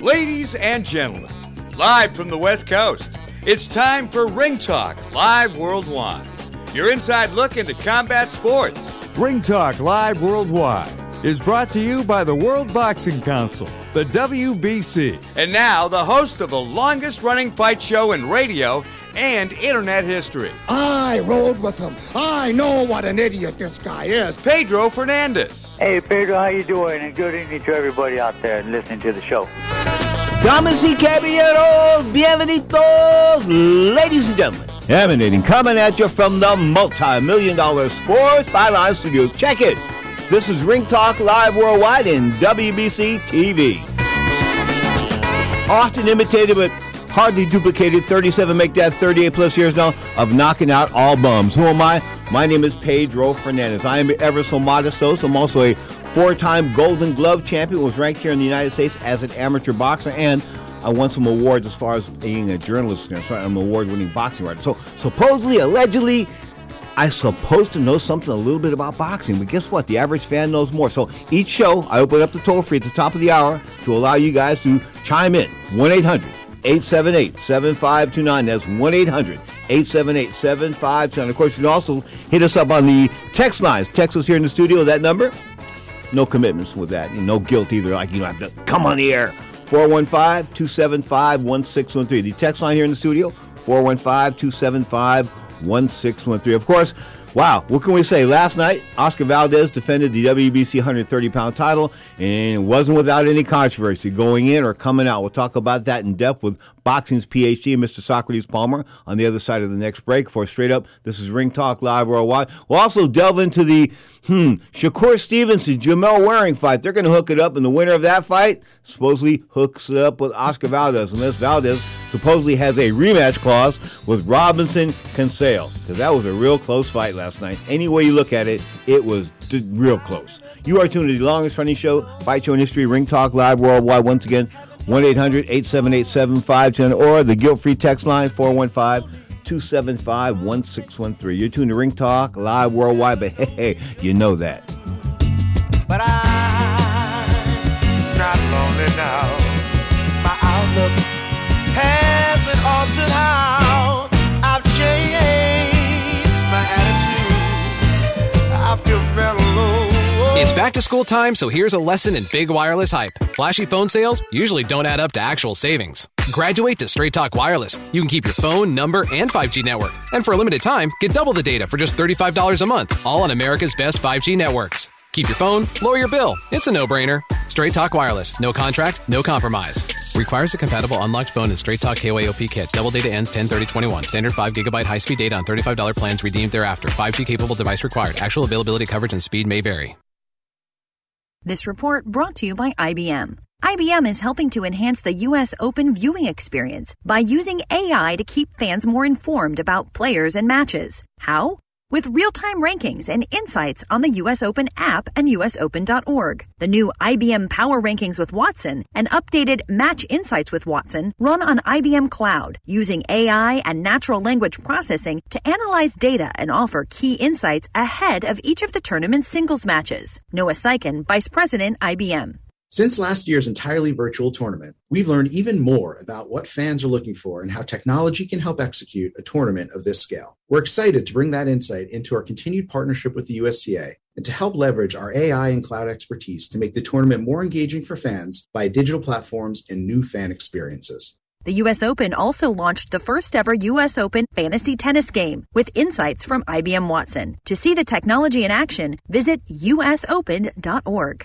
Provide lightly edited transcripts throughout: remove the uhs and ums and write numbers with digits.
Ladies and gentlemen, live from the West Coast, it's time for Ring Talk Live Worldwide, your inside look into combat sports. Ring Talk Live Worldwide is brought to you by the World Boxing Council, the WBC. And now, the host of the longest-running fight show in radio and internet history. I rode with him. I know what an idiot this guy is. Pedro Fernandez. Hey, Pedro, how you doing? And good evening to everybody out there listening to the show. Damas y caballeros, bienvenidos, ladies and gentlemen. Emanating, coming at you from the multi-million-dollar Sports Byline Studios. Check it. This is Ring Talk Live Worldwide in WBC TV. Often imitated but hardly duplicated, 37, make that 38 plus years now of knocking out all bums. Who am I? My name is Pedro Fernandez. I am ever so modest, though. I'm also a four-time Golden Glove champion, was ranked here in the United States as an amateur boxer, and I won some awards as far as being a journalist. So I'm an award-winning boxing writer. So supposedly, allegedly, I'm supposed to know something a little bit about boxing, but guess what? The average fan knows more. So each show, I open up the toll-free at the top of the hour to allow you guys to chime in. 1-800-878-7529. That's 1-800-878-7529. Of course, you can also hit us up on the text lines. Text us here in the studio, that number. No commitments with that. No guilt either. Like, you don't have to come on the air. 415-275-1613. The text line here in the studio, 415-275-1613. 1613. Of course, wow, what can we say? Last night, Oscar Valdez defended the WBC 130-pound title, and it wasn't without any controversy going in or coming out. We'll talk about that in depth with boxing's PhD, Mr. Socrates Palmer, on the other side of the next break. For Straight Up, this is Ring Talk Live Worldwide. We'll also delve into the Shakur Stevenson, Jamel Herring fight. They're going to hook it up, and the winner of that fight supposedly hooks it up with Oscar Valdez, unless Valdez supposedly has a rematch clause with Robson Conceição, because that was a real close fight last night. Any way you look at it, it was real close. You are tuned to the longest-running show, fight show in history, Ring Talk Live Worldwide. Once again, 1-800-878-7510 or the guilt-free text line, 415-275-1613. You're tuned to Ring Talk Live Worldwide, but hey, you know that. But I'm not lonely now. My outlook has been altered how I've changed my attitude. I feel mellow. It's back to school time, so here's a lesson in big wireless hype. Flashy phone sales usually don't add up to actual savings. Graduate to Straight Talk Wireless. You can keep your phone, number, and 5G network. And for a limited time, get double the data for just $35 a month, all on America's best 5G networks. Keep your phone, lower your bill. It's a no-brainer. Straight Talk Wireless. No contract, no compromise. Requires a compatible unlocked phone and Straight Talk KYOP kit. Double data ends 10/30/21. Standard 5 GB high-speed data on $35 plans redeemed thereafter. 5G-capable device required. Actual availability, coverage, and speed may vary. This report brought to you by IBM. IBM is helping to enhance the U.S. Open viewing experience by using AI to keep fans more informed about players and matches. How? With real-time rankings and insights on the U.S. Open app and usopen.org. The new IBM Power Rankings with Watson and updated Match Insights with Watson run on IBM Cloud, using AI and natural language processing to analyze data and offer key insights ahead of each of the tournament's singles matches. Noah Sykin, Vice President, IBM. Since last year's entirely virtual tournament, we've learned even more about what fans are looking for and how technology can help execute a tournament of this scale. We're excited to bring that insight into our continued partnership with the USTA and to help leverage our AI and cloud expertise to make the tournament more engaging for fans via digital platforms and new fan experiences. The U.S. Open also launched the first-ever U.S. Open fantasy tennis game with insights from IBM Watson. To see the technology in action, visit usopen.org.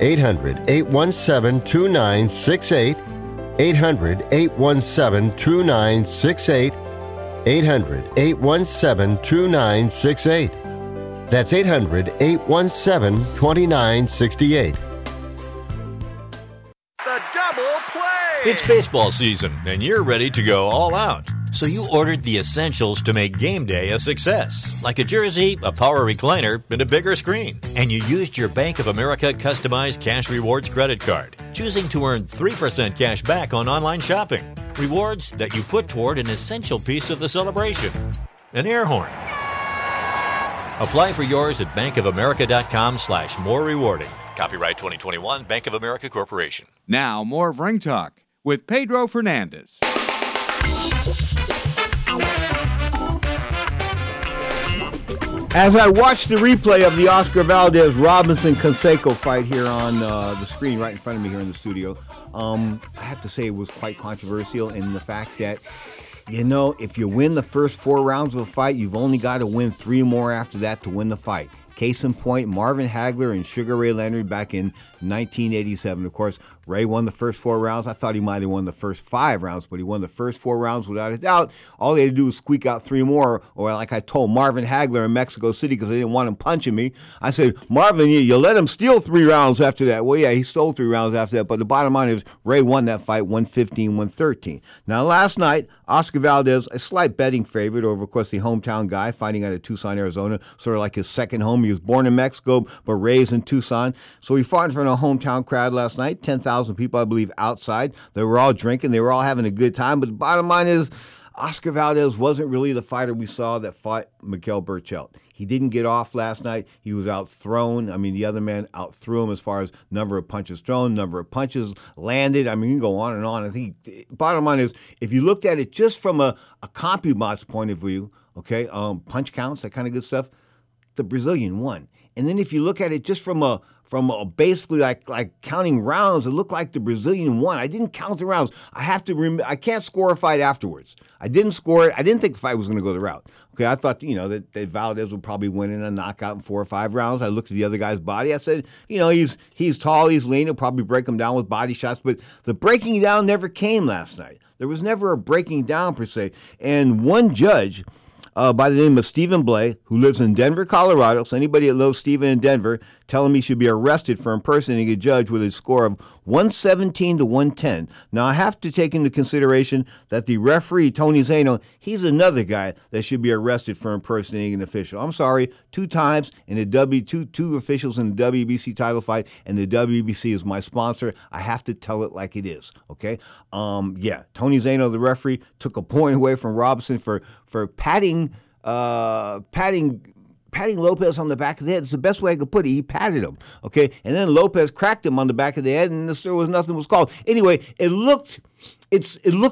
800-817-2968, 800-817-2968, 800-817-2968. That's 800-817-2968. The Double Play! It's baseball season, and you're ready to go all out. So you ordered the essentials to make game day a success, like a jersey, a power recliner, and a bigger screen. And you used your Bank of America customized cash rewards credit card, choosing to earn 3% cash back on online shopping. Rewards that you put toward an essential piece of the celebration, an air horn. Apply for yours at bankofamerica.com/more rewarding. Copyright 2021, Bank of America Corporation. Now, more of Ring Talk with Pedro Fernandez. As I watched the replay of the Oscar Valdez Robson Conceição fight here on the screen right in front of me here in the studio, I have to say it was quite controversial in the fact that, you know, if you win the first 4 rounds of a fight, you've only got to win 3 more after that to win the fight. Case in point, Marvin Hagler and Sugar Ray Leonard back in 1987. Of course, Ray won the first 4 rounds. I thought he might have won the first 5 rounds, but he won the first 4 rounds without a doubt. All they had to do was squeak out 3 more, or like I told Marvin Hagler in Mexico City because they didn't want him punching me. I said, Marvin, you let him steal 3 rounds after that. Well, yeah, he stole 3 rounds after that, but the bottom line is Ray won that fight 115-113. Now, last night, Oscar Valdez, a slight betting favorite over, of course, the hometown guy fighting out of Tucson, Arizona, sort of like his second home. He was born in Mexico, but raised in Tucson. So he fought in front of a hometown crowd last night, 10,000 people, I believe, outside. They were all drinking. They were all having a good time. But the bottom line is Oscar Valdez wasn't really the fighter we saw that fought Miguel Berchelt. He didn't get off last night. He was outthrown. I mean, the other man outthrew him as far as number of punches thrown, number of punches landed. I mean, you can go on and on. I think bottom line is if you looked at it just from a CompuBox point of view, okay, punch counts, that kind of good stuff, the Brazilian won. And then if you look at it just from a basically like counting rounds, it looked like the Brazilian won. I didn't count the rounds. I have to I can't score a fight afterwards. I didn't score it. I didn't think the fight was going to go the route. Okay, I thought, you know, that Valdez would probably win in a knockout in 4 or 5 rounds. I looked at the other guy's body. I said, you know, he's tall, he's lean. He'll probably break him down with body shots. But the breaking down never came last night. There was never a breaking down per se. And one judge by the name of Stephen Blay, who lives in Denver, Colorado. So anybody that loves Stephen in Denver, tell him he should be arrested for impersonating a judge with a score of 117-110. Now, I have to take into consideration that the referee, Tony Zeno, he's another guy that should be arrested for impersonating an official. I'm sorry, 2 times in the two officials in the WBC title fight, and the WBC is my sponsor. I have to tell it like it is, okay? Tony Zeno, the referee, took a point away from Robson for patting Lopez on the back of the head. It's the best way I could put it. He patted him, okay? And then Lopez cracked him on the back of the head, and there was nothing was called. Anyway, it looked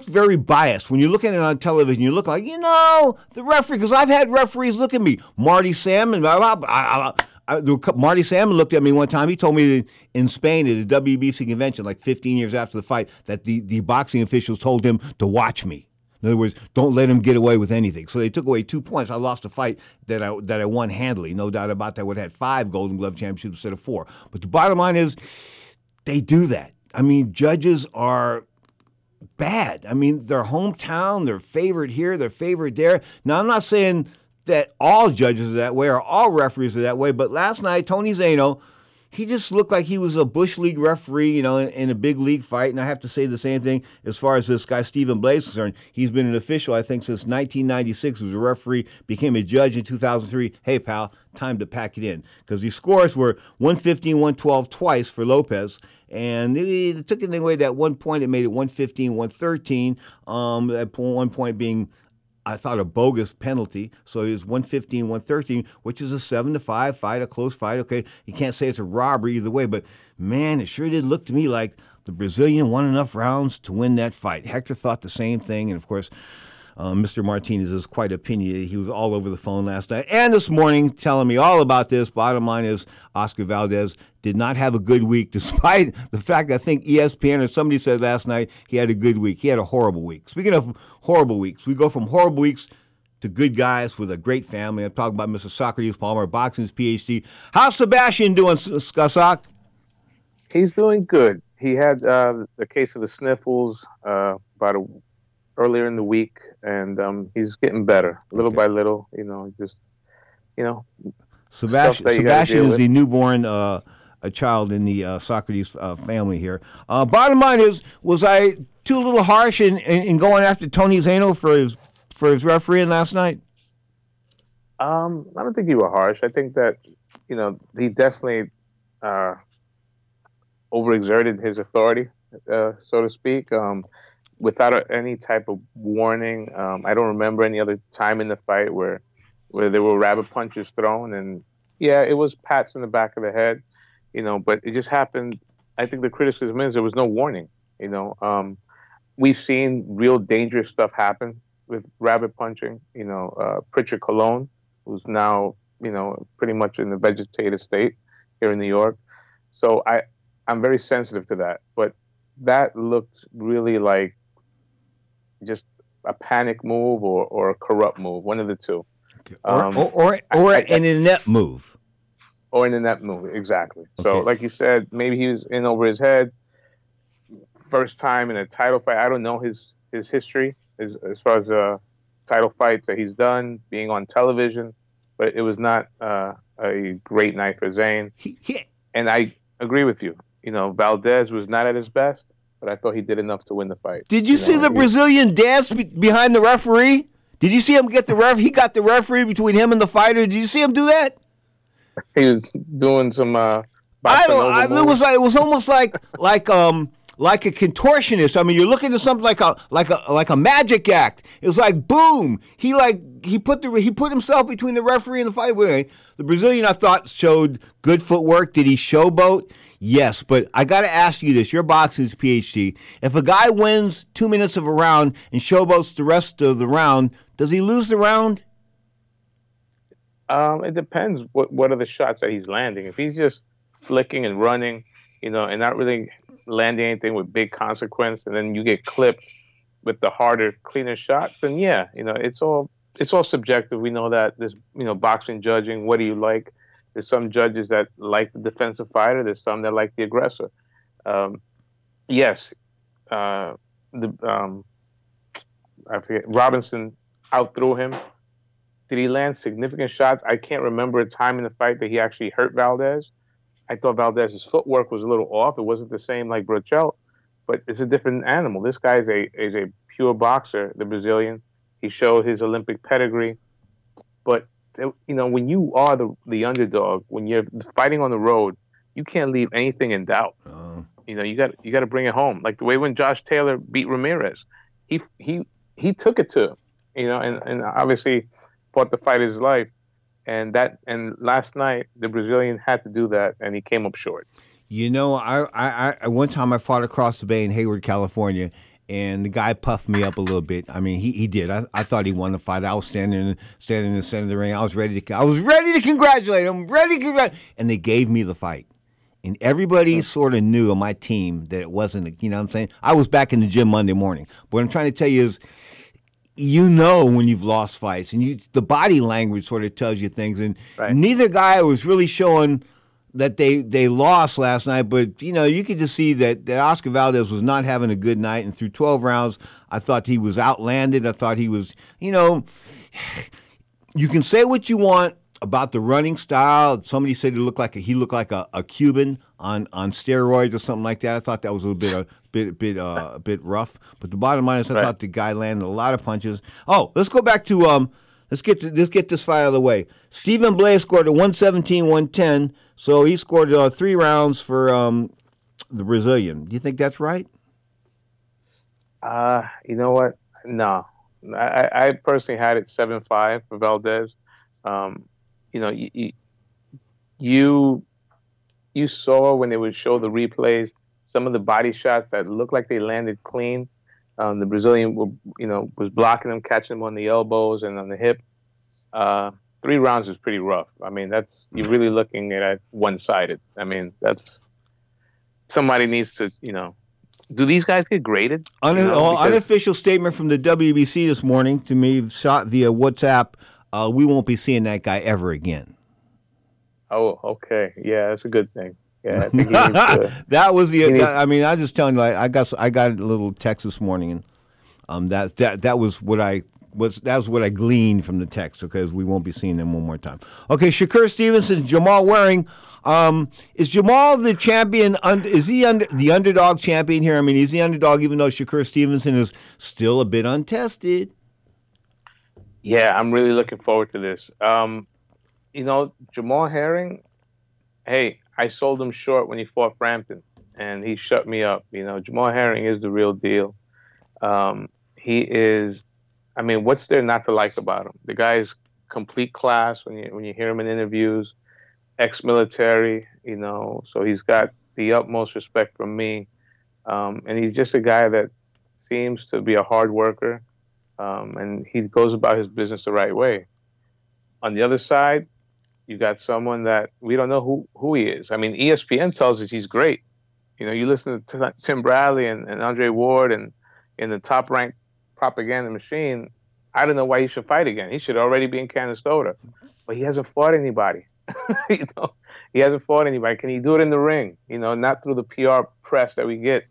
very biased. When you look at it on television, you look like, you know, the referee, because I've had referees look at me. Marty Salmon, Marty Salmon looked at me one time. He told me that in Spain at the WBC convention, like 15 years after the fight, that the boxing officials told him to watch me. In other words, don't let him get away with anything. So they took away 2 points. I lost a fight that I won handily. No doubt about that. I would have had 5 Golden Glove championships instead of 4. But the bottom line is they do that. I mean, judges are bad. I mean, their hometown, they're favored here, they're favored there. Now, I'm not saying that all judges are that way or all referees are that way, but last night, Tony Zeno, he just looked like he was a Bush League referee, you know, in a big league fight. And I have to say the same thing as far as this guy, Stephen Blay, is concerned. He's been an official, I think, since 1996. He was a referee, became a judge in 2003. Hey, pal, time to pack it in. Because these scores were 115, 112 twice for Lopez. And it took it away that 1 point. It made it 115, 113. At one point being, I thought, a bogus penalty. So it was 115, 113, which is a 7-5 fight, a close fight. Okay, you can't say it's a robbery either way, but man, it sure did look to me like the Brazilian won enough rounds to win that fight. Hector thought the same thing, and of course, Mr. Martinez is quite opinionated. He was all over the phone last night and this morning telling me all about this. Bottom line is Oscar Valdez did not have a good week, despite the fact I think ESPN or somebody said last night he had a good week. He had a horrible week. Speaking of horrible weeks, we go from horrible weeks to good guys with a great family. I'm talking about Mr. Socrates Palmer, boxing's PhD. How's Sebastian doing, Sock? He's doing good. He had the case of the sniffles about earlier in the week, and he's getting better little by little, Sebastian is the newborn a child in the Socrates family here. Bottom line is, was I too little harsh in going after Tony Zeno for his refereeing last night? I don't think you were harsh. I think that he definitely overexerted his authority, so to speak, without any type of warning. I don't remember any other time in the fight where there were rabbit punches thrown. And, yeah, it was pats in the back of the head, but it just happened. I think the criticism is there was no warning, We've seen real dangerous stuff happen with rabbit punching. Pritchard Cologne, who's now, pretty much in the vegetative state here in New York. So I'm very sensitive to that. But that looked really like just a panic move or a corrupt move, one of the two. Okay. Or an inept move. Or an inept move, exactly. Okay. So like you said, maybe he was in over his head. First time in a title fight. I don't know his history as far as title fights that he's done, being on television, but it was not a great night for Zane. And I agree with you. Valdez was not at his best, but I thought he did enough to win the fight. Did you see the Brazilian dance behind the referee? Did you see him get the ref? He got the referee between him and the fighter. Did you see him do that? He was doing some. It was almost like a contortionist. I mean, you're looking at something like a magic act. It was like boom. He put himself between the referee and the fighter. The Brazilian, I thought, showed good footwork. Did he showboat? Yes, but I got to ask you this. Your boxing's PhD. If a guy wins 2 minutes of a round and showboats the rest of the round, does he lose the round? It depends what are the shots that he's landing. If he's just flicking and running, and not really landing anything with big consequence, and then you get clipped with the harder, cleaner shots, then yeah, it's all subjective. We know that this, boxing judging, what do you like? There's some judges that like the defensive fighter. There's some that like the aggressor. I forget. Robinson out-threw him. Did he land significant shots? I can't remember a time in the fight that he actually hurt Valdez. I thought Valdez's footwork was a little off. It wasn't the same like Berchelt, but it's a different animal. This guy is a pure boxer, the Brazilian. He showed his Olympic pedigree, but when you are the underdog, when you're fighting on the road, you can't leave anything in doubt. Oh. You got to bring it home. Like the way when Josh Taylor beat Ramirez, he took it to him, and obviously fought the fight of his life. And last night the Brazilian had to do that, and he came up short. I one time I fought across the bay in Hayward, California. And the guy puffed me up a little bit. I mean, he did. I thought he won the fight. I was standing in the center of the ring. I was ready to congratulate him. And they gave me the fight. And everybody sort of knew on my team that it wasn't. You know what I'm saying? I was back in the gym Monday morning. What I'm trying to tell you is, when you've lost fights, and the body language sort of tells you things. And right. Neither guy was really showing that they lost last night, but, you know, you could just see that Oscar Valdez was not having a good night, and through 12 rounds, I thought he was outlanded. I thought he was, you know, you can say what you want about the running style. Somebody said he looked like a Cuban on steroids or something like that. I thought that was a bit rough. But the bottom line is, I thought the guy landed a lot of punches. Oh, let's go back to let's get this fight out of the way. Stephen Blay scored a 117-110, so he scored 3 rounds for the Brazilian. Do you think that's right? You know what? No, I personally had it 7-5 for Valdez. You know, you saw when they would show the replays, some of the body shots that looked like they landed clean. The Brazilian, was blocking them, catching them on the elbows and on the hip. 3 rounds is pretty rough. I mean, that's, you're really looking at one-sided. I mean, that's, somebody needs to, you know. Do these guys get graded? Unofficial statement from the WBC this morning to me, shot via WhatsApp. We won't be seeing that guy ever again. Oh, okay. Yeah, that's a good thing. Yeah, I think that was the. I mean, I'm just telling you. I got a little text this morning, and that was what I gleaned from the text. Because we won't be seeing them one more time. Okay, Shakur Stevenson, Jamal Herring. Is Jamal the champion? Is he the underdog champion here? I mean, he's the underdog, even though Shakur Stevenson is still a bit untested. Yeah, I'm really looking forward to this. You know, Jamel Herring, hey, I sold him short when he fought Frampton, and he shut me up. You know, Jamel Herring is the real deal. He is, I mean, what's there not to like about him? The guy is complete class when you hear him in interviews, ex-military, you know, so he's got the utmost respect from me. And he's just a guy that seems to be a hard worker. And he goes about his business the right way. On the other side, you got someone that we don't know who he is. I mean, ESPN tells us he's great. You know, you listen to Tim Bradley and Andre Ward and in the Top Rank propaganda machine, I don't know why he should fight again. He should already be in Canastota. But he hasn't fought anybody. You know, he hasn't fought anybody. Can he do it in the ring? You know, not through the PR press that we get.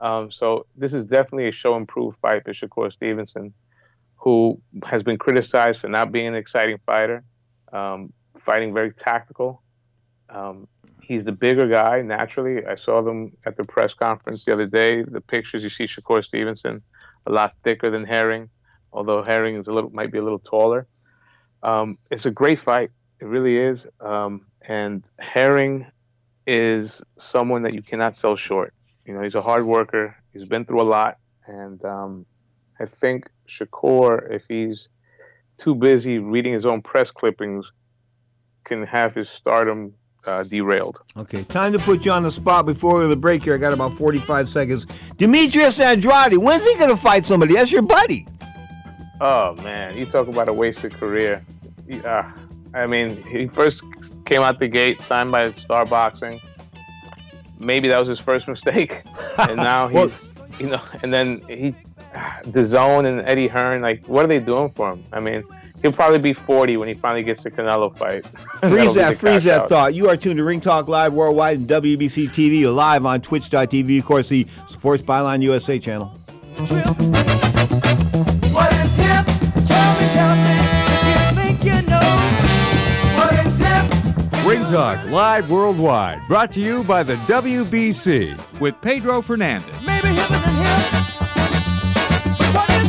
So this is definitely a show-improved fight for Shakur Stevenson, who has been criticized for not being an exciting fighter, fighting very tactical. He's the bigger guy, naturally. I saw them at the press conference the other day. The pictures, you see Shakur Stevenson a lot thicker than Herring, although Herring is might be a little taller. It's a great fight. It really is. And Herring is someone that you cannot sell short. You know, he's a hard worker. He's been through a lot. And I think Shakur, if he's too busy reading his own press clippings, can have his stardom derailed. Okay, time to put you on the spot before the break here. I got about 45 seconds. Demetrius Andrade, when's he going to fight somebody? That's your buddy. Oh, man, you talk about a wasted career. I mean, he first came out the gate, signed by Star Boxing. Maybe that was his first mistake, and now he's, well, you know, and then he, DAZN and Eddie Hearn, like, what are they doing for him? I mean, he'll probably be 40 when he finally gets the Canelo fight. Freeze that thought. You are tuned to Ring Talk Live worldwide and WBC TV, live on Twitch.tv, of course, the Sports Byline USA channel. What is hip? Tell me. You think you know. Ring Talk Live Worldwide, brought to you by the WBC with Pedro Fernandez. Maybe heaven and hell. What is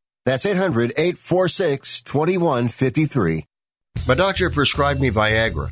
That's 800-846-2153. My doctor prescribed me Viagra.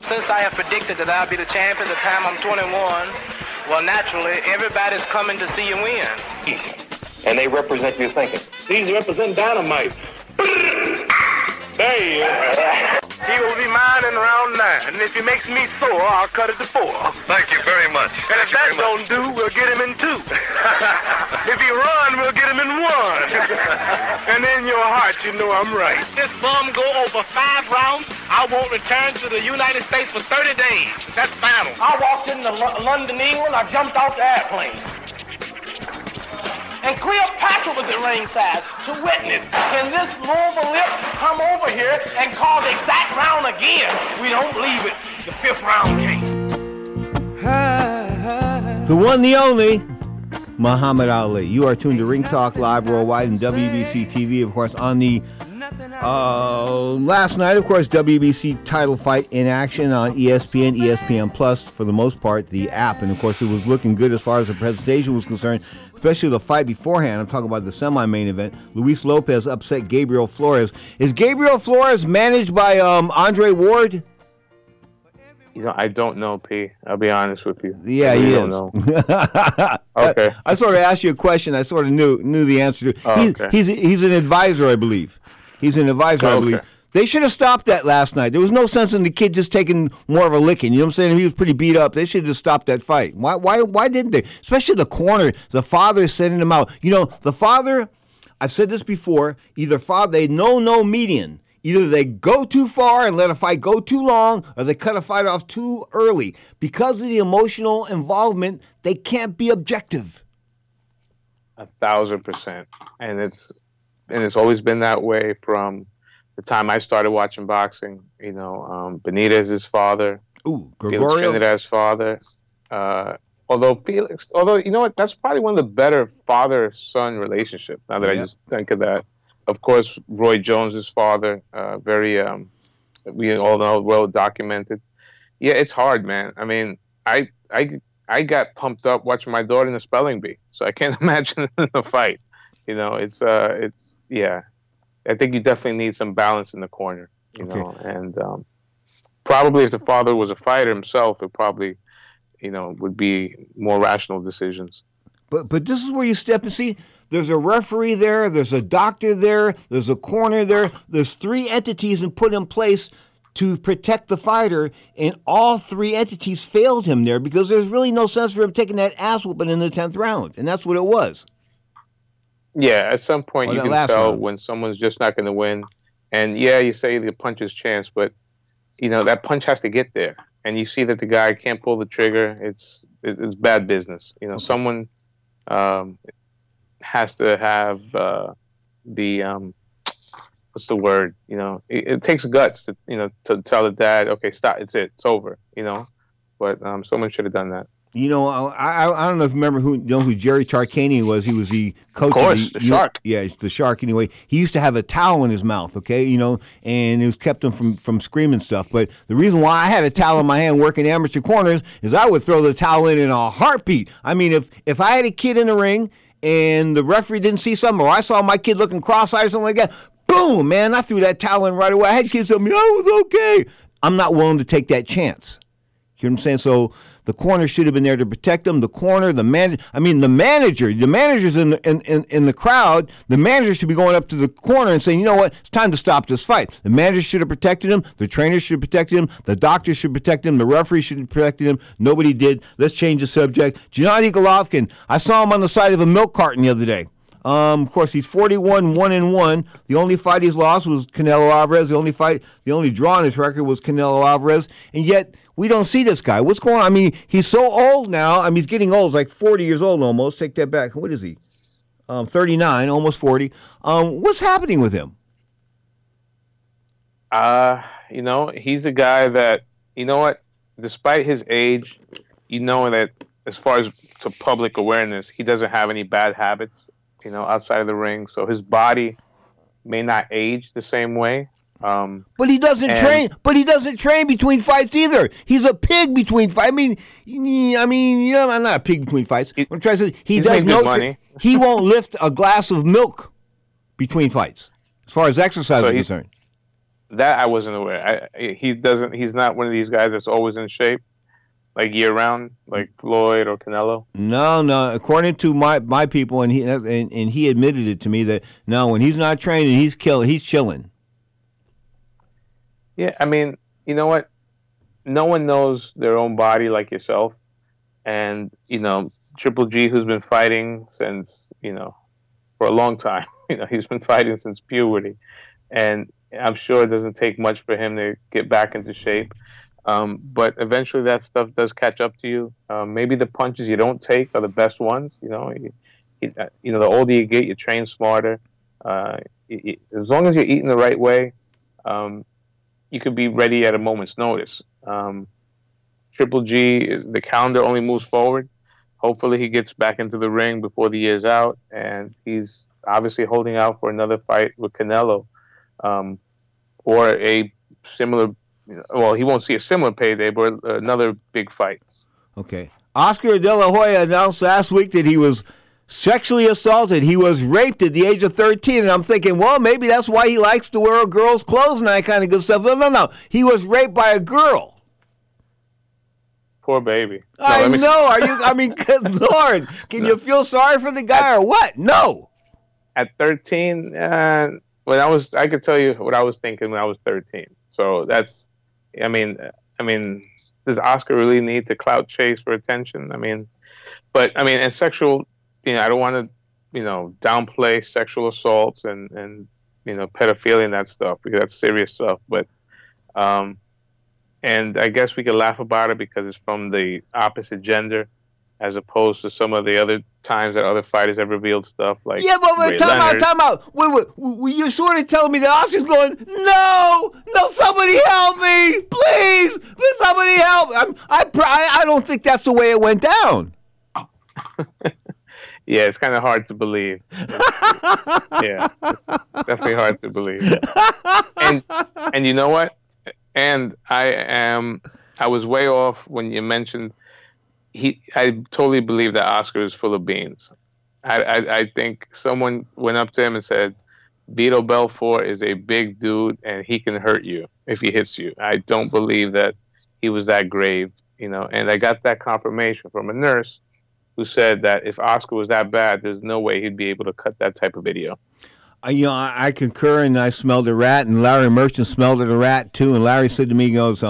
Since I have predicted that I'll be the champ at the time I'm 21, well, naturally, everybody's coming to see you win. And they represent your thinking. These represent dynamite. There he is. He will be mine in round 9. And if he makes me sore, I'll cut it to 4. Thank you very much. And if that don't do, we'll get him in 2. If he run, we'll get him in 1. And in your heart, you know I'm right. This bum go over 5 rounds, I won't return to the United States for 30 days. That's final. I walked into London, England. I jumped off the airplane. And Cleopatra was at ringside to witness. Can this lower lip come over here and call the exact round again? We don't believe it. The 5th round came. Hi. The one, the only, Muhammad Ali. You are tuned to Ring Talk Live Worldwide and WBC TV, of course, on the last night, of course, WBC title fight in action on ESPN, ESPN Plus, for the most part, the app. And, of course, it was looking good as far as the presentation was concerned, especially the fight beforehand. I'm talking about the semi-main event. Luis Lopez upset Gabriel Flores. Is Gabriel Flores managed by Andre Ward? You know, I don't know, P. I'll be honest with you. Yeah, he is. Don't know. Okay. I sort of asked you a question I sort of knew the answer to. Oh, okay. He's an advisor, I believe. He's an advisor, I believe. Okay. They should have stopped that last night. There was no sense in the kid just taking more of a licking. You know what I'm saying? He was pretty beat up. They should have stopped that fight. Why didn't they? Especially the corner, the father sending him out. You know, the father, I've said this before, they know no median. Either they go too far and let a fight go too long, or they cut a fight off too early. Because of the emotional involvement, they can't be objective. 1,000%. And it's always been that way from the time I started watching boxing. You know, Benitez's father, Felix Trinidad's father. Although you know what, that's probably one of the better father-son relationships. Now that I just think of that, of course, Roy Jones's father, very we all know, well documented. Yeah, it's hard, man. I mean, I got pumped up watching my daughter in the spelling bee, so I can't imagine the fight. You know, it's yeah. I think you definitely need some balance in the corner, you know. And probably if the father was a fighter himself, it probably, you know, would be more rational decisions. But this is where you step and see. There's a referee there. There's a doctor there. There's a corner there. There's three entities and put in place to protect the fighter, and all three entities failed him there because there's really no sense for him taking that ass whooping in the 10th round, and that's what it was. Yeah, at some point you can tell when someone's just not going to win. And, yeah, you say the punch is chance, but, you know, that punch has to get there. And you see that the guy can't pull the trigger. It's bad business. You know, someone has to have what's the word? You know, it takes guts to, you know, to tell the dad, okay, stop, it's it, it's over, you know. But someone should have done that. You know, I don't know if you remember who Jerry Tarkanian was. He was the coach. Of course, the shark. Yeah, the shark. Anyway, he used to have a towel in his mouth, okay, you know, and it was kept him from screaming stuff. But the reason why I had a towel in my hand working amateur corners is I would throw the towel in a heartbeat. I mean, if I had a kid in the ring and the referee didn't see something, or I saw my kid looking cross-eyed or something like that, boom, man, I threw that towel in right away. I had kids tell me, oh, it was okay. I'm not willing to take that chance. You know what I'm saying? So the corner should have been there to protect them. The corner, the manager. The manager's in the crowd. The manager should be going up to the corner and saying, you know what, it's time to stop this fight. The manager should have protected him. The trainer should have protected him. The doctor should have protected him. The referee should have protected him. Nobody did. Let's change the subject. Gennady Golovkin, I saw him on the side of a milk carton the other day. Of course, he's 41-1-1. The only fight he's lost was Canelo Alvarez. The only draw on his record was Canelo Alvarez. And yet, we don't see this guy. What's going on? I mean, he's so old now. I mean, he's getting old. He's like 40 years old almost. Take that back. What is he? 39, almost 40. What's happening with him? You know, he's a guy that, you know what, despite his age, you know that as far as to public awareness, he doesn't have any bad habits, you know, outside of the ring. So his body may not age the same way. But he doesn't train between fights either. He's a pig between fights. I mean, you know, I'm not a pig between fights. I'm trying to say he does no money. He won't lift a glass of milk between fights, as far as exercise is concerned. That I wasn't aware. He doesn't. He's not one of these guys that's always in shape, like year-round, like Floyd or Canelo? No. According to my people, and he admitted it to me, that no, when he's not training, he's chilling. Yeah, I mean, you know what? No one knows their own body like yourself. And, you know, Triple G, who's been fighting since, you know, for a long time. You know, he's been fighting since puberty. And I'm sure it doesn't take much for him to get back into shape. But eventually that stuff does catch up to you. Maybe the punches you don't take are the best ones. You know, you know, the older you get, you train smarter. As long as you're eating the right way, you could be ready at a moment's notice. Triple G, the calendar only moves forward. Hopefully he gets back into the ring before the year's out, and he's obviously holding out for another fight with Canelo, or a similar. Well, he won't see a similar payday, but another big fight. Okay. Oscar De La Hoya announced last week that he was sexually assaulted. He was raped at the age of 13. And I'm thinking, well, maybe that's why he likes to wear a girl's clothes and that kind of good stuff. No. He was raped by a girl. Poor baby. No, I know. Are you? I mean, good Lord. Can you feel sorry for the guy or what? No. At 13, I could tell you what I was thinking when I was 13. So that's. I mean, does Oscar really need to clout chase for attention? And sexual, you know, I don't want to, you know, downplay sexual assaults and you know, pedophilia and that stuff, because that's serious stuff. But, and I guess we could laugh about it because it's from the opposite gender, as opposed to some of the other times that other fighters have revealed stuff like. Yeah, but time out. Wait, you're sort of telling me that Oscar's going, no, somebody help me, please, somebody help. I don't think that's the way it went down. Yeah, it's kind of hard to believe. Yeah, it's definitely hard to believe. And you know what? And I was way off when you mentioned. I totally believe that Oscar is full of beans. I think someone went up to him and said, Beto Belfort is a big dude, and he can hurt you if he hits you. I don't believe that he was that grave, you know. And I got that confirmation from a nurse who said that if Oscar was that bad, there's no way he'd be able to cut that type of video. You know, I concur, and I smelled a rat, and Larry Merchant smelled a rat too. And Larry said to me, he goes,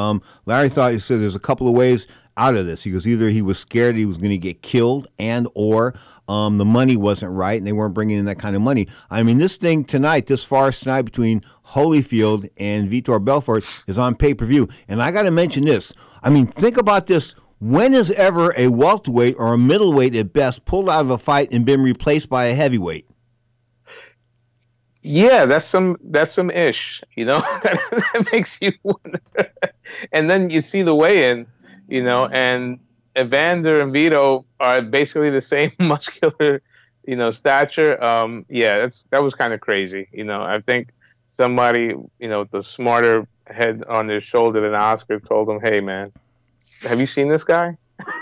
Larry thought, he said, there's a couple of ways out of this. He goes, either he was scared he was going to get killed, and or the money wasn't right, and they weren't bringing in that kind of money. I mean, this thing tonight, this farce tonight between Holyfield and Vitor Belfort is on pay-per-view. And I got to mention this. I mean, think about this. When is ever a welterweight or a middleweight at best pulled out of a fight and been replaced by a heavyweight? Yeah, that's some ish, you know. That makes you wonder. And then you see the weigh-in, you know, and Evander and Vito are basically the same muscular, you know, stature. Yeah, that was kind of crazy, you know. I think somebody, you know, with the smarter head on their shoulder than Oscar told him, "Hey, man, have you seen this guy?"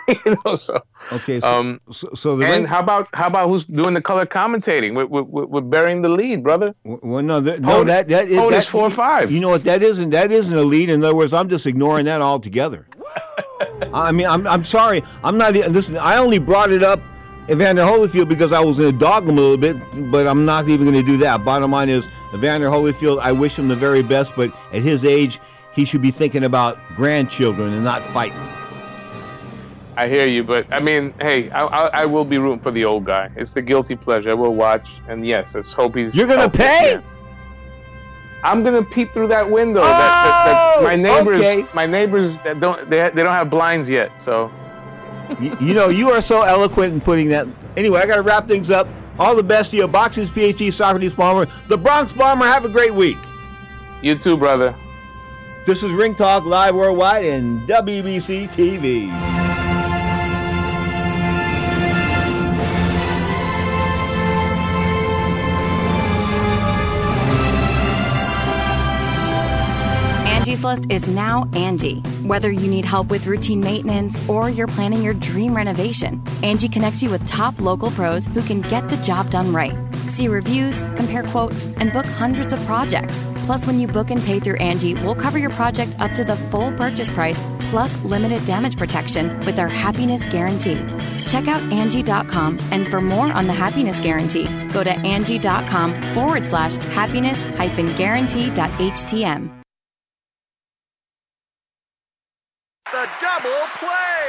You know, so okay. How about who's doing the color commentating? We're burying the lead, brother. Well, that is 4-5. You know what? That isn't a lead. In other words, I'm just ignoring that altogether. I mean, I'm sorry. I'm not. Listen, I only brought it up, Evander Holyfield, because I was in a dog a little bit, but I'm not even going to do that. Bottom line is, Evander Holyfield, I wish him the very best, but at his age, he should be thinking about grandchildren and not fighting. I hear you, but I mean, hey, I will be rooting for the old guy. It's the guilty pleasure. I will watch, and yes, let's hope he's. You're gonna pay. There. I'm gonna peep through that window. Oh, that my neighbors, okay. My neighbors that don't have blinds yet. So, you know, you are so eloquent in putting that. Anyway, I gotta wrap things up. All the best to you, Boxing's PhD, Socrates Palmer, the Bronx Bomber. Have a great week. You too, brother. This is Ring Talk Live Worldwide and WBC TV. List is now Angie. Whether you need help with routine maintenance or you're planning your dream renovation, Angie connects you with top local pros who can get the job done right. See reviews, compare quotes, and book hundreds of projects. Plus, when you book and pay through Angie, we'll cover your project up to the full purchase price, plus limited damage protection with our happiness guarantee. Check out Angie.com, and for more on the happiness guarantee, go to Angie.com/happiness-guarantee.htm. The double play!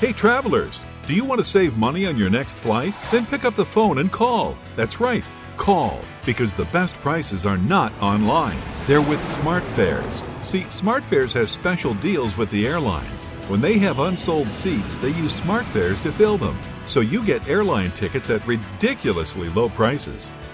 Hey, travelers, do you want to save money on your next flight? Then pick up the phone and call. That's right, call, because the best prices are not online. They're with SmartFares. See, SmartFares has special deals with the airlines. When they have unsold seats, they use SmartFares to fill them. So you get airline tickets at ridiculously low prices.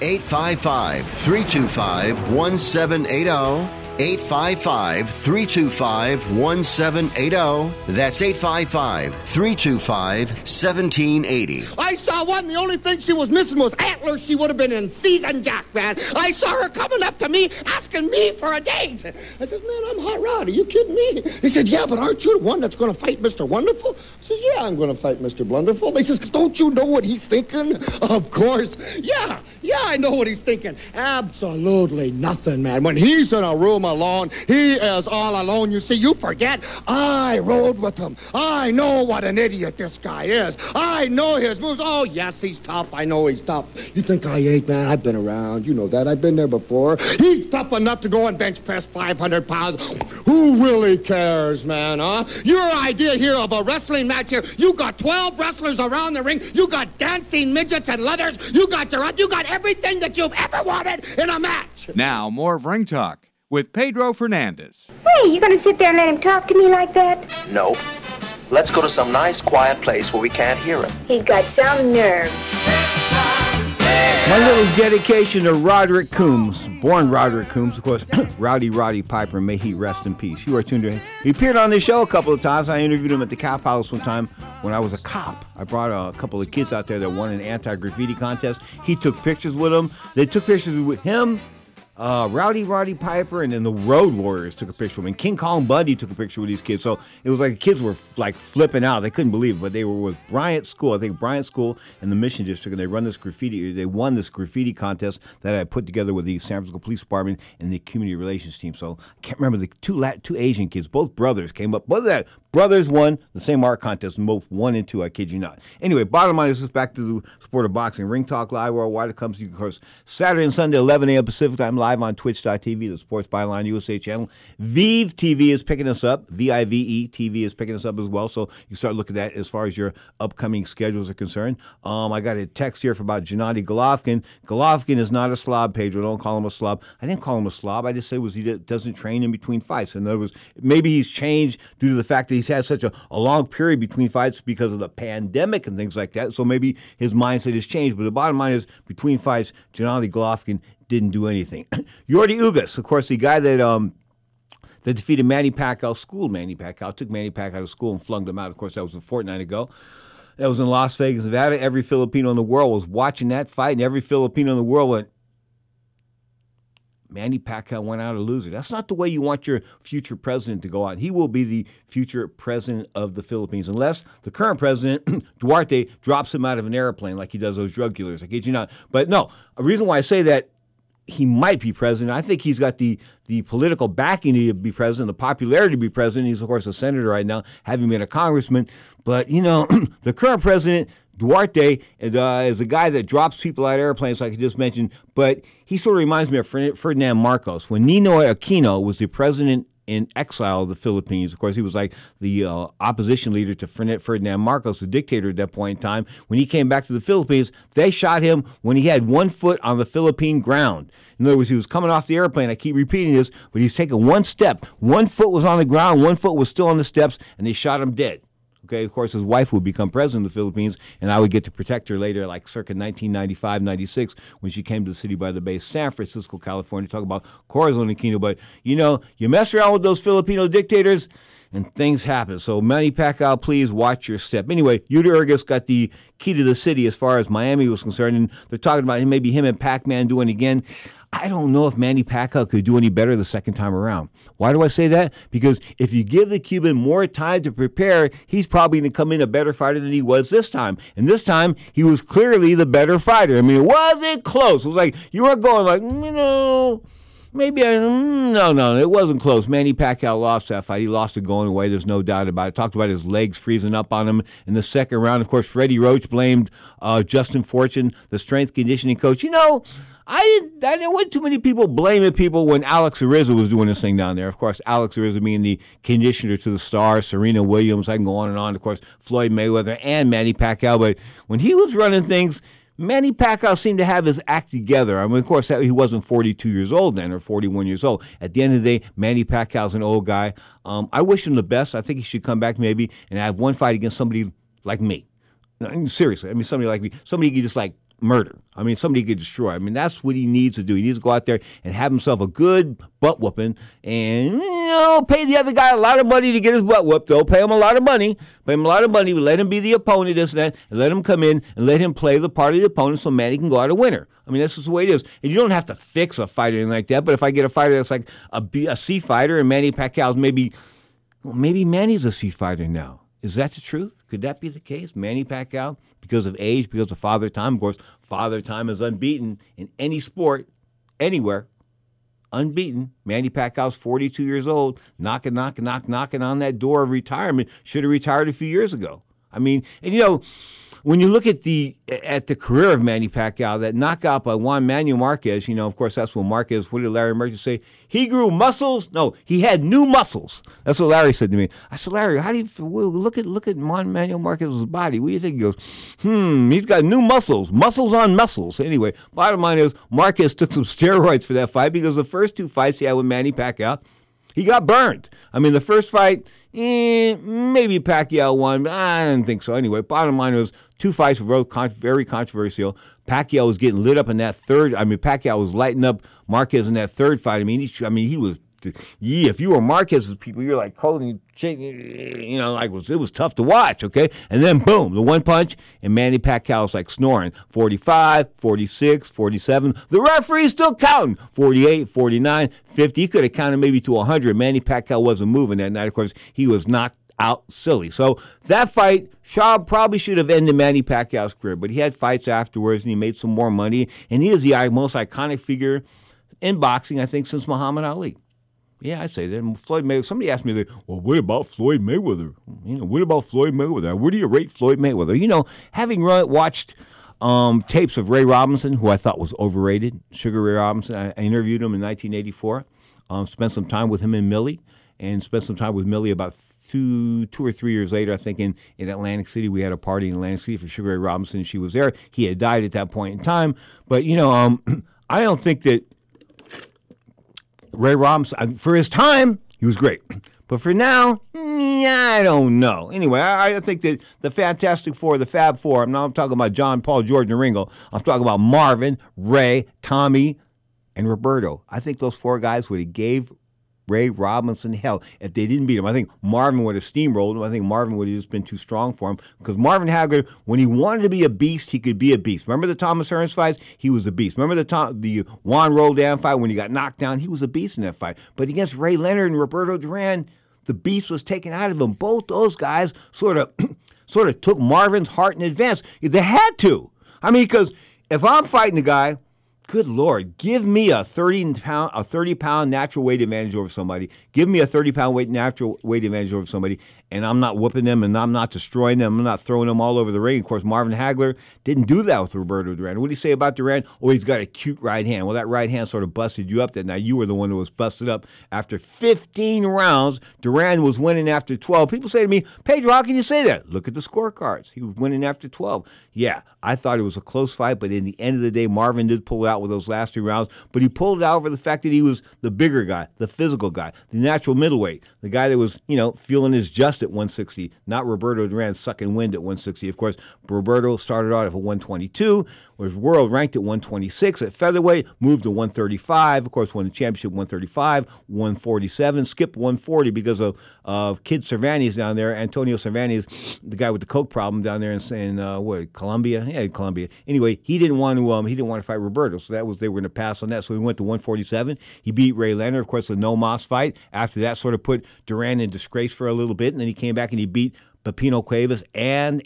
855-325-1780. 855-325-1780. That's 855-325-1780. I saw one. The only thing she was missing was antlers. She would have been in season, Jack, man. I saw her coming up to me, asking me for a date. I says, man, I'm hot rod. Are you kidding me? He said, yeah, but aren't you the one that's going to fight Mr. Wonderful? I says, yeah, I'm going to fight Mr. Blunderful. They says, don't you know what he's thinking? Of course. Yeah, I know what he's thinking. Absolutely nothing, man. When he's in a room alone, he is all alone. You see, you forget. I rode with him. I know what an idiot this guy is. I know his moves. Oh, yes, he's tough. I know he's tough. You think I ain't, man? I've been around. You know that. I've been there before. He's tough enough to go and bench press 500 pounds. Who really cares, man, huh? Your idea here of a wrestling match here, you got 12 wrestlers around the ring. You got dancing midgets and leathers. You got everything that you've ever wanted in a match. Now, more of Ring Talk with Pedro Fernandez. Hey, you gonna sit there and let him talk to me like that? No. Let's go to some nice, quiet place where we can't hear him. He's got some nerve. My little dedication to Roderick Coombs, born Roderick Coombs, of course, Rowdy Roddy Piper, may he rest in peace. You are tuned in. He appeared on this show a couple of times. I interviewed him at the Cop House one time when I was a cop. I brought a couple of kids out there that won an anti-graffiti contest. He took pictures with them. They took pictures with him, Rowdy Roddy Piper, and then the Road Warriors took a picture with him. And King Kong Bundy took a picture with these kids. So it was like the kids were like flipping out. They couldn't believe it, but they were with Bryant School. I think Bryant School and the Mission District, and they won this graffiti contest that I put together with the San Francisco Police Department and the Community Relations team. So I can't remember, the two Asian kids, both brothers came up. Brothers won the same art contest, both 1 and 2, I kid you not. Anyway, bottom line, this is back to the sport of boxing. Ring Talk Live Worldwide. It comes to you, of course, Saturday and Sunday, 11 a.m. Pacific time, live on twitch.tv, the Sports Byline USA channel. Vive TV is picking us up. VIVE TV is picking us up as well. So you start looking at that as far as your upcoming schedules are concerned. I got a text here about Gennady Golovkin. Golovkin is not a slob, Pedro. Don't call him a slob. I didn't call him a slob. I just said he doesn't train in between fights. In other words, maybe he's changed due to the fact that he's had such a long period between fights because of the pandemic and things like that. So maybe his mindset has changed. But the bottom line is, between fights, Gennady Golovkin didn't do anything. Yordi Ugas, of course, the guy that defeated Manny Pacquiao, took Manny Pacquiao to school and flung him out. Of course, that was a fortnight ago. That was in Las Vegas, Nevada. Every Filipino in the world was watching that fight, and every Filipino in the world went, Manny Pacquiao went out a loser. That's not the way you want your future president to go out. He will be the future president of the Philippines, unless the current president, Duarte, drops him out of an airplane like he does those drug dealers. I kid you not. But no, a reason why I say that he might be president, I think he's got the political backing to be president, the popularity to be president. He's, of course, a senator right now, having been a congressman. But, you know, the current president, Duarte, is a guy that drops people out of airplanes, like I just mentioned, but he sort of reminds me of Ferdinand Marcos. When Ninoy Aquino was the president in exile of the Philippines, of course, he was like the opposition leader to Ferdinand Marcos, the dictator at that point in time. When he came back to the Philippines, they shot him when he had one foot on the Philippine ground. In other words, he was coming off the airplane. I keep repeating this, but he's taking one step. One foot was on the ground, one foot was still on the steps, and they shot him dead. Okay, of course, his wife would become president of the Philippines, and I would get to protect her later, like circa 1995, 96, when she came to the city by the bay, San Francisco, California. Talk about Corazon Aquino. But, you know, you mess around with those Filipino dictators, and things happen. So, Manny Pacquiao, please watch your step. Anyway, Yordi Ugas got the key to the city as far as Miami was concerned, and they're talking about maybe him and Pac-Man doing it again. I don't know if Manny Pacquiao could do any better the second time around. Why do I say that? Because if you give the Cuban more time to prepare, he's probably going to come in a better fighter than he was this time. And this time, he was clearly the better fighter. I mean, it wasn't close. It was like, you were going like, you know, maybe, no, it wasn't close. Manny Pacquiao lost that fight. He lost it going away. There's no doubt about it. Talked about his legs freezing up on him in the second round. Of course, Freddie Roach blamed Justin Fortune, the strength conditioning coach. You know, I know what too many people blaming people when Alex Ariza was doing this thing down there. Of course, Alex Ariza being the conditioner to the stars, Serena Williams, I can go on and on. Of course, Floyd Mayweather and Manny Pacquiao. But when he was running things, Manny Pacquiao seemed to have his act together. I mean, of course, he wasn't 42 years old then or 41 years old. At the end of the day, Manny Pacquiao's an old guy. I wish him the best. I think he should come back maybe and have one fight against somebody like me. No, seriously, I mean, somebody like me. Somebody could just like murder. I mean, somebody could destroy. I mean, that's what he needs to do. He needs to go out there and have himself a good butt whooping and, you know, pay the other guy a lot of money to get his butt whooped, though. Pay him a lot of money. Pay him a lot of money. Let him be the opponent, this and that, and let him come in and let him play the part of the opponent so Manny can go out a winner. I mean, that's just the way it is. And you don't have to fix a fighter or anything like that, but if I get a fighter that's like a C fighter and Manny Pacquiao's maybe Manny's a C fighter now. Is that the truth? Could that be the case? Manny Pacquiao, because of age, because of Father Time. Of course, Father Time is unbeaten in any sport, anywhere. Unbeaten. Manny Pacquiao's 42 years old, knocking on that door of retirement. Should have retired a few years ago. I mean, and you know, when you look at the career of Manny Pacquiao, that knockout by Juan Manuel Marquez, you know, of course, that's what Marquez, what did Larry Merchant say? He grew muscles. No, he had new muscles. That's what Larry said to me. I said, Larry, how do you look at Juan Manuel Marquez's body? What do you think? He goes, he's got new muscles, muscles on muscles. Anyway, bottom line is Marquez took some steroids for that fight because the first two fights he had with Manny Pacquiao, he got burned. I mean, the first fight, maybe Pacquiao won, but I didn't think so. Anyway, bottom line was two fights were very controversial. Pacquiao was getting lit up in that third. I mean, Pacquiao was lighting up Marquez in that third fight. I mean, he was. Yeah, if you were Marquez's people, you're like holding, you know, like it was tough to watch, okay? And then, boom, the one punch, and Manny Pacquiao's like snoring. 45, 46, 47. The referee's still counting. 48, 49, 50. He could have counted maybe to 100. Manny Pacquiao wasn't moving that night. Of course, he was knocked out silly. So that fight, Shaw probably should have ended Manny Pacquiao's career, but he had fights afterwards, and he made some more money. And he is the most iconic figure in boxing, I think, since Muhammad Ali. Yeah, I'd say that. Floyd Mayweather. Somebody asked me, well, what about Floyd Mayweather? You know, what about Floyd Mayweather? Where do you rate Floyd Mayweather? You know, having watched tapes of Ray Robinson, who I thought was overrated, Sugar Ray Robinson, I interviewed him in 1984, spent some time with him and Millie, and spent some time with Millie about two or three years later, I think, in Atlantic City. We had a party in Atlantic City for Sugar Ray Robinson. She was there. He had died at that point in time. But, you know, I don't think that Ray Robinson, for his time, he was great. But for now, I don't know. Anyway, I think that the Fantastic Four, the Fab Four, I'm talking about John, Paul, George, and Ringo. I'm talking about Marvin, Ray, Tommy, and Roberto. I think those four guys would have gave Ray Robinson hell if they didn't beat him. I think Marvin would have steamrolled him. I think Marvin would have just been too strong for him because Marvin Hagler, when he wanted to be a beast, he could be a beast. Remember the Thomas Hearns fights? He was a beast. Remember the Juan Roldan fight when he got knocked down? He was a beast in that fight. But against Ray Leonard and Roberto Duran, the beast was taken out of him. Both those guys sort of took Marvin's heart in advance. They had to. I mean, because if I'm fighting a guy, good Lord, give me a 30-pound natural weight advantage over somebody. Give me a 30-pound natural weight advantage over somebody, and I'm not whooping them, and I'm not destroying them. I'm not throwing them all over the ring. Of course, Marvin Hagler didn't do that with Roberto Duran. What do you say about Duran? Oh, he's got a cute right hand. Well, that right hand sort of busted you up that night. You were the one that was busted up. After 15 rounds, Duran was winning after 12. People say to me, Pedro, how can you say that? Look at the scorecards. He was winning after 12. Yeah, I thought it was a close fight, but in the end of the day, Marvin did pull out with those last 2 rounds, but he pulled it out over the fact that he was the bigger guy, the physical guy, the natural middleweight, the guy that was, you know, feeling his just at 160, not Roberto Duran sucking wind at 160. Of course, Roberto started out at 122, was world ranked at 126 at featherweight, moved to 135, of course, won the championship 135, 147, skipped 140 because of Kid Cervantes down there, Antonio Cervantes, the guy with the coke problem down there in Colombia? Yeah, Colombia. Anyway, he didn't want to fight Roberto, so that was, they were going to pass on that. So he went to 147. He beat Ray Leonard, of course, the no-mas fight. After that, sort of put Duran in disgrace for a little bit, and then he came back and he beat Pepino Cuevas and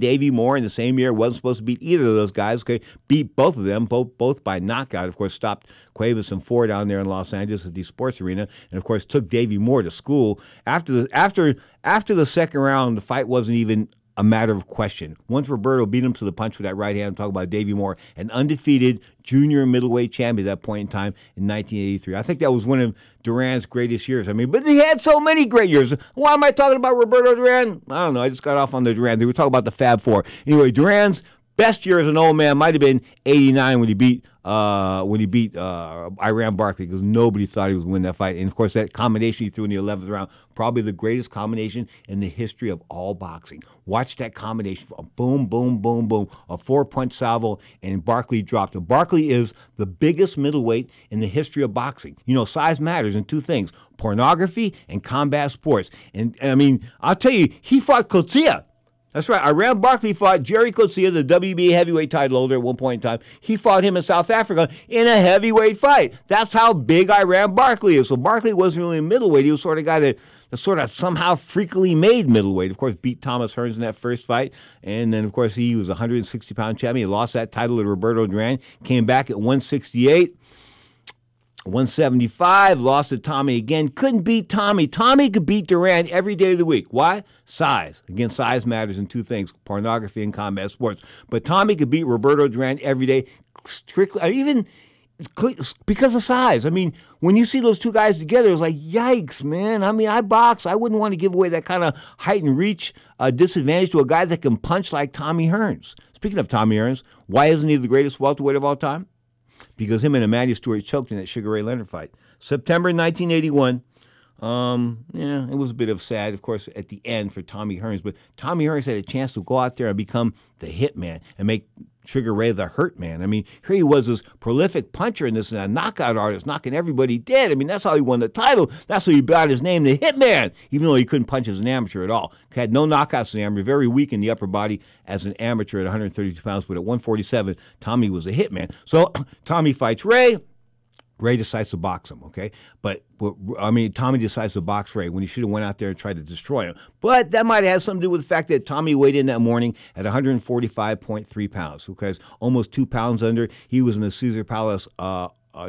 Davey Moore in the same year. Wasn't supposed to beat either of those guys. Okay, beat both of them, both by knockout. Of course, stopped Cuevas and Ford down there in Los Angeles at the sports arena, and of course took Davey Moore to school. After the second round, the fight wasn't even a matter of question. Once Roberto beat him to the punch with that right hand, I'm talking about Davey Moore, an undefeated junior middleweight champion at that point in time in 1983. I think that was one of Duran's greatest years. I mean, but he had so many great years. Why am I talking about Roberto Duran? I don't know. I just got off on the Duran. They were talking about the Fab Four. Anyway, Duran's best year as an old man might have been 89 when he beat Iran Barkley, because nobody thought he was going to win that fight. And, of course, that combination he threw in the 11th round, probably the greatest combination in the history of all boxing. Watch that combination. Boom, boom, boom, boom. A four-punch salvo, and Barkley dropped him. Barkley is the biggest middleweight in the history of boxing. You know, size matters in two things, pornography and combat sports. And I mean, I'll tell you, he fought Coetzee. That's right. Iran Barkley fought Jerry Coetzee, the WBA heavyweight title holder at one point in time. He fought him in South Africa in a heavyweight fight. That's how big Iran Barkley is. So Barkley wasn't really a middleweight. He was sort of a guy that sort of somehow freakily made middleweight. Of course, beat Thomas Hearns in that first fight. And then, of course, he was a 160-pound champion. He lost that title to Roberto Duran. Came back at 168. 175, lost to Tommy again. Couldn't beat Tommy. Tommy could beat Duran every day of the week. Why? Size. Again, size matters in two things, pornography and combat sports. But Tommy could beat Roberto Duran every day, strictly, even because of size. I mean, when you see those two guys together, it's like, yikes, man. I mean, I box. I wouldn't want to give away that kind of height and reach disadvantage to a guy that can punch like Tommy Hearns. Speaking of Tommy Hearns, why isn't he the greatest welterweight of all time? Because him and Amanda Stewart choked in that Sugar Ray Leonard fight. September 1981, it was a bit of sad, of course, at the end for Tommy Hearns. But Tommy Hearns had a chance to go out there and become the hit man and make Sugar Ray the hurt man. I mean, here he was, this prolific puncher and this knockout artist, knocking everybody dead. I mean, that's how he won the title. That's how he got his name, the Hitman, even though he couldn't punch as an amateur at all. Had no knockouts in the amateur, very weak in the upper body as an amateur at 132 pounds, but at 147, Tommy was a Hitman. So Tommy fights Ray. Ray decides to box him, okay? But Tommy decides to box Ray when he should have went out there and tried to destroy him. But that might have had something to do with the fact that Tommy weighed in that morning at 145.3 pounds, because almost 2 pounds under. He was in the Caesar Palace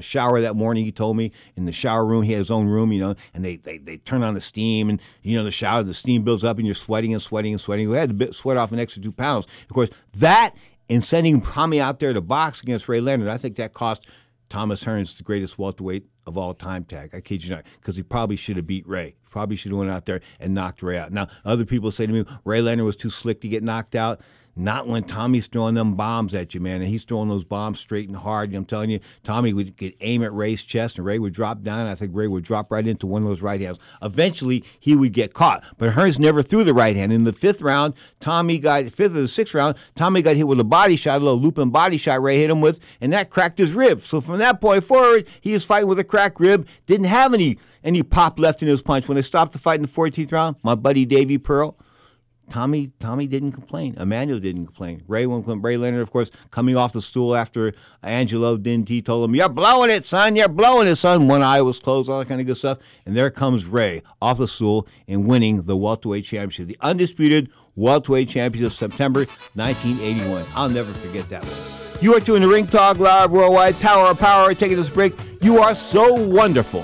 shower that morning, he told me, in the shower room. He had his own room, and they turn on the steam, and, the steam builds up, and you're sweating and sweating and sweating. We had to sweat off an extra 2 pounds. Of course, that and sending Tommy out there to box against Ray Leonard, I think that cost Thomas Hearns the greatest welterweight of all time tag. I kid you not, because he probably should have beat Ray. He probably should have went out there and knocked Ray out. Now, other people say to me, Ray Leonard was too slick to get knocked out. Not when Tommy's throwing them bombs at you, man. And he's throwing those bombs straight and hard. I'm telling you, Tommy would aim at Ray's chest, and Ray would drop down. I think Ray would drop right into one of those right hands. Eventually, he would get caught. But Hearns never threw the right hand. In the sixth round, Tommy got hit with a body shot, a little looping body shot Ray hit him with, and that cracked his rib. So from that point forward, he was fighting with a cracked rib. Didn't have any pop left in his punch. When they stopped the fight in the 14th round, my buddy Davey Pearl, Tommy didn't complain. Emmanuel didn't complain. Ray won't complain. Ray Leonard, of course, coming off the stool after Angelo Dinty told him, "You're blowing it, son. You're blowing it, son." One eye was closed, all that kind of good stuff. And there comes Ray off the stool and winning the welterweight championship, the undisputed welterweight championship of September 1981. I'll never forget that one. You are tuning to Ring Talk Live Worldwide. Tower of Power. Taking this break. You are so wonderful.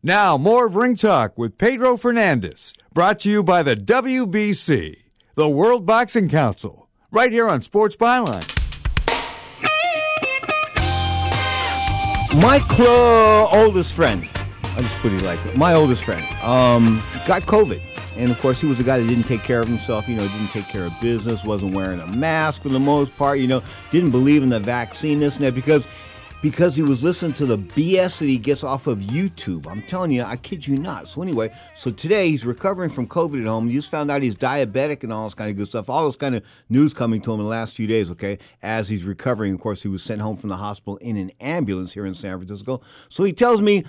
Now, more of Ring Talk with Pedro Fernandez, brought to you by the WBC, the World Boxing Council, right here on Sports Byline. My oldest friend. I'll just put it like that. My oldest friend got COVID. And, of course, he was a guy that didn't take care of himself, didn't take care of business, wasn't wearing a mask for the most part, didn't believe in the vaccine, this and that, because he was listening to the BS that he gets off of YouTube. I'm telling you, I kid you not. So, anyway, today he's recovering from COVID at home. He just found out he's diabetic and all this kind of good stuff. All this kind of news coming to him in the last few days, okay, as he's recovering. Of course, he was sent home from the hospital in an ambulance here in San Francisco. So he tells me,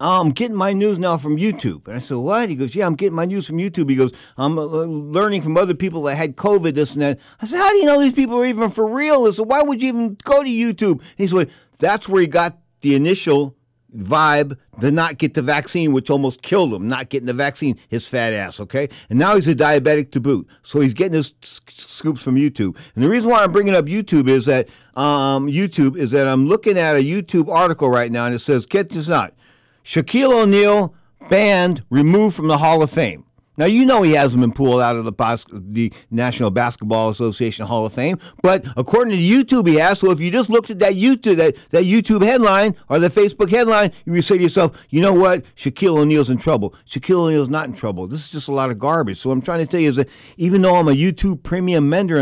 I'm getting my news now from YouTube. And I said, what? He goes, yeah, I'm getting my news from YouTube. He goes, I'm learning from other people that had COVID, this and that. I said, how do you know these people are even for real? I said, why would you even go to YouTube? And he said, that's where he got the initial vibe to not get the vaccine, which almost killed him, not getting the vaccine, his fat ass, okay? And now he's a diabetic to boot, so he's getting his scoops from YouTube. And the reason why I'm bringing up YouTube is that I'm looking at a YouTube article right now, and it says, get this out, Shaquille O'Neal banned, removed from the Hall of Fame. Now, he hasn't been pulled out of the National Basketball Association Hall of Fame, but according to YouTube, he has. So if you just looked at that YouTube headline or the Facebook headline, you would say to yourself, you know what? Shaquille O'Neal's in trouble. Shaquille O'Neal's not in trouble. This is just a lot of garbage. So what I'm trying to tell you is that even though I'm a YouTube premium member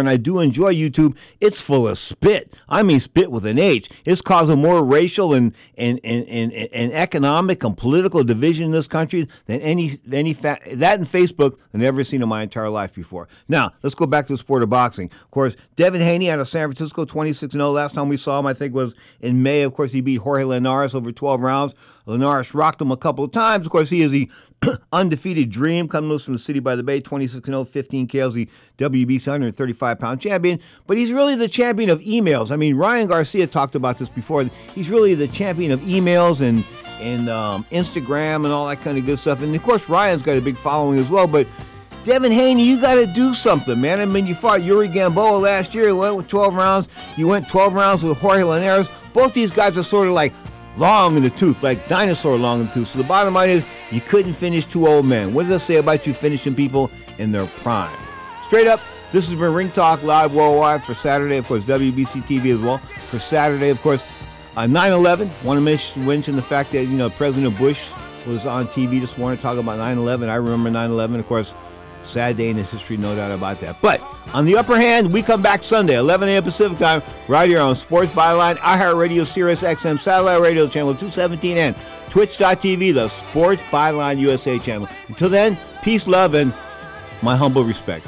and I do enjoy YouTube, it's full of spit. I mean spit with an H. It's causing more racial and economic and political division in this country than any fact. That and Facebook, I've never seen in my entire life before. Now, let's go back to the sport of boxing. Of course, Devin Haney out of San Francisco, 26-0. Last time we saw him, I think, was in May. Of course, he beat Jorge Linares over 12 rounds. Linares rocked him a couple of times. Of course, he is the undefeated dream, coming loose from the city by the bay, 26-0, 15 KOs, the WBC 135-pound champion. But he's really the champion of emails. I mean, Ryan Garcia talked about this before. He's really the champion of emails and Instagram and all that kind of good stuff. And, of course, Ryan's got a big following as well, but Devin Haney, you got to do something, man. I mean, you fought Yuri Gamboa last year. You went with 12 rounds. You went 12 rounds with Jorge Linares. Both these guys are sort of like long in the tooth, like dinosaur long in the tooth. So the bottom line is you couldn't finish two old men. What does that say about you finishing people in their prime? Straight up, this has been Ring Talk Live Worldwide for Saturday. Of course, WBC TV as well for Saturday. Of course, 9/11. Want to mention the fact that, you know, President Bush was on TV this morning talking about 9/11. I remember 9/11. Of course, sad day in his history, no doubt about that. But on the upper hand, we come back Sunday, 11 a.m. Pacific time, right here on Sports Byline, iHeartRadio, Sirius XM, Satellite Radio Channel 217, and Twitch.tv, the Sports Byline USA channel. Until then, peace, love, and my humble respect.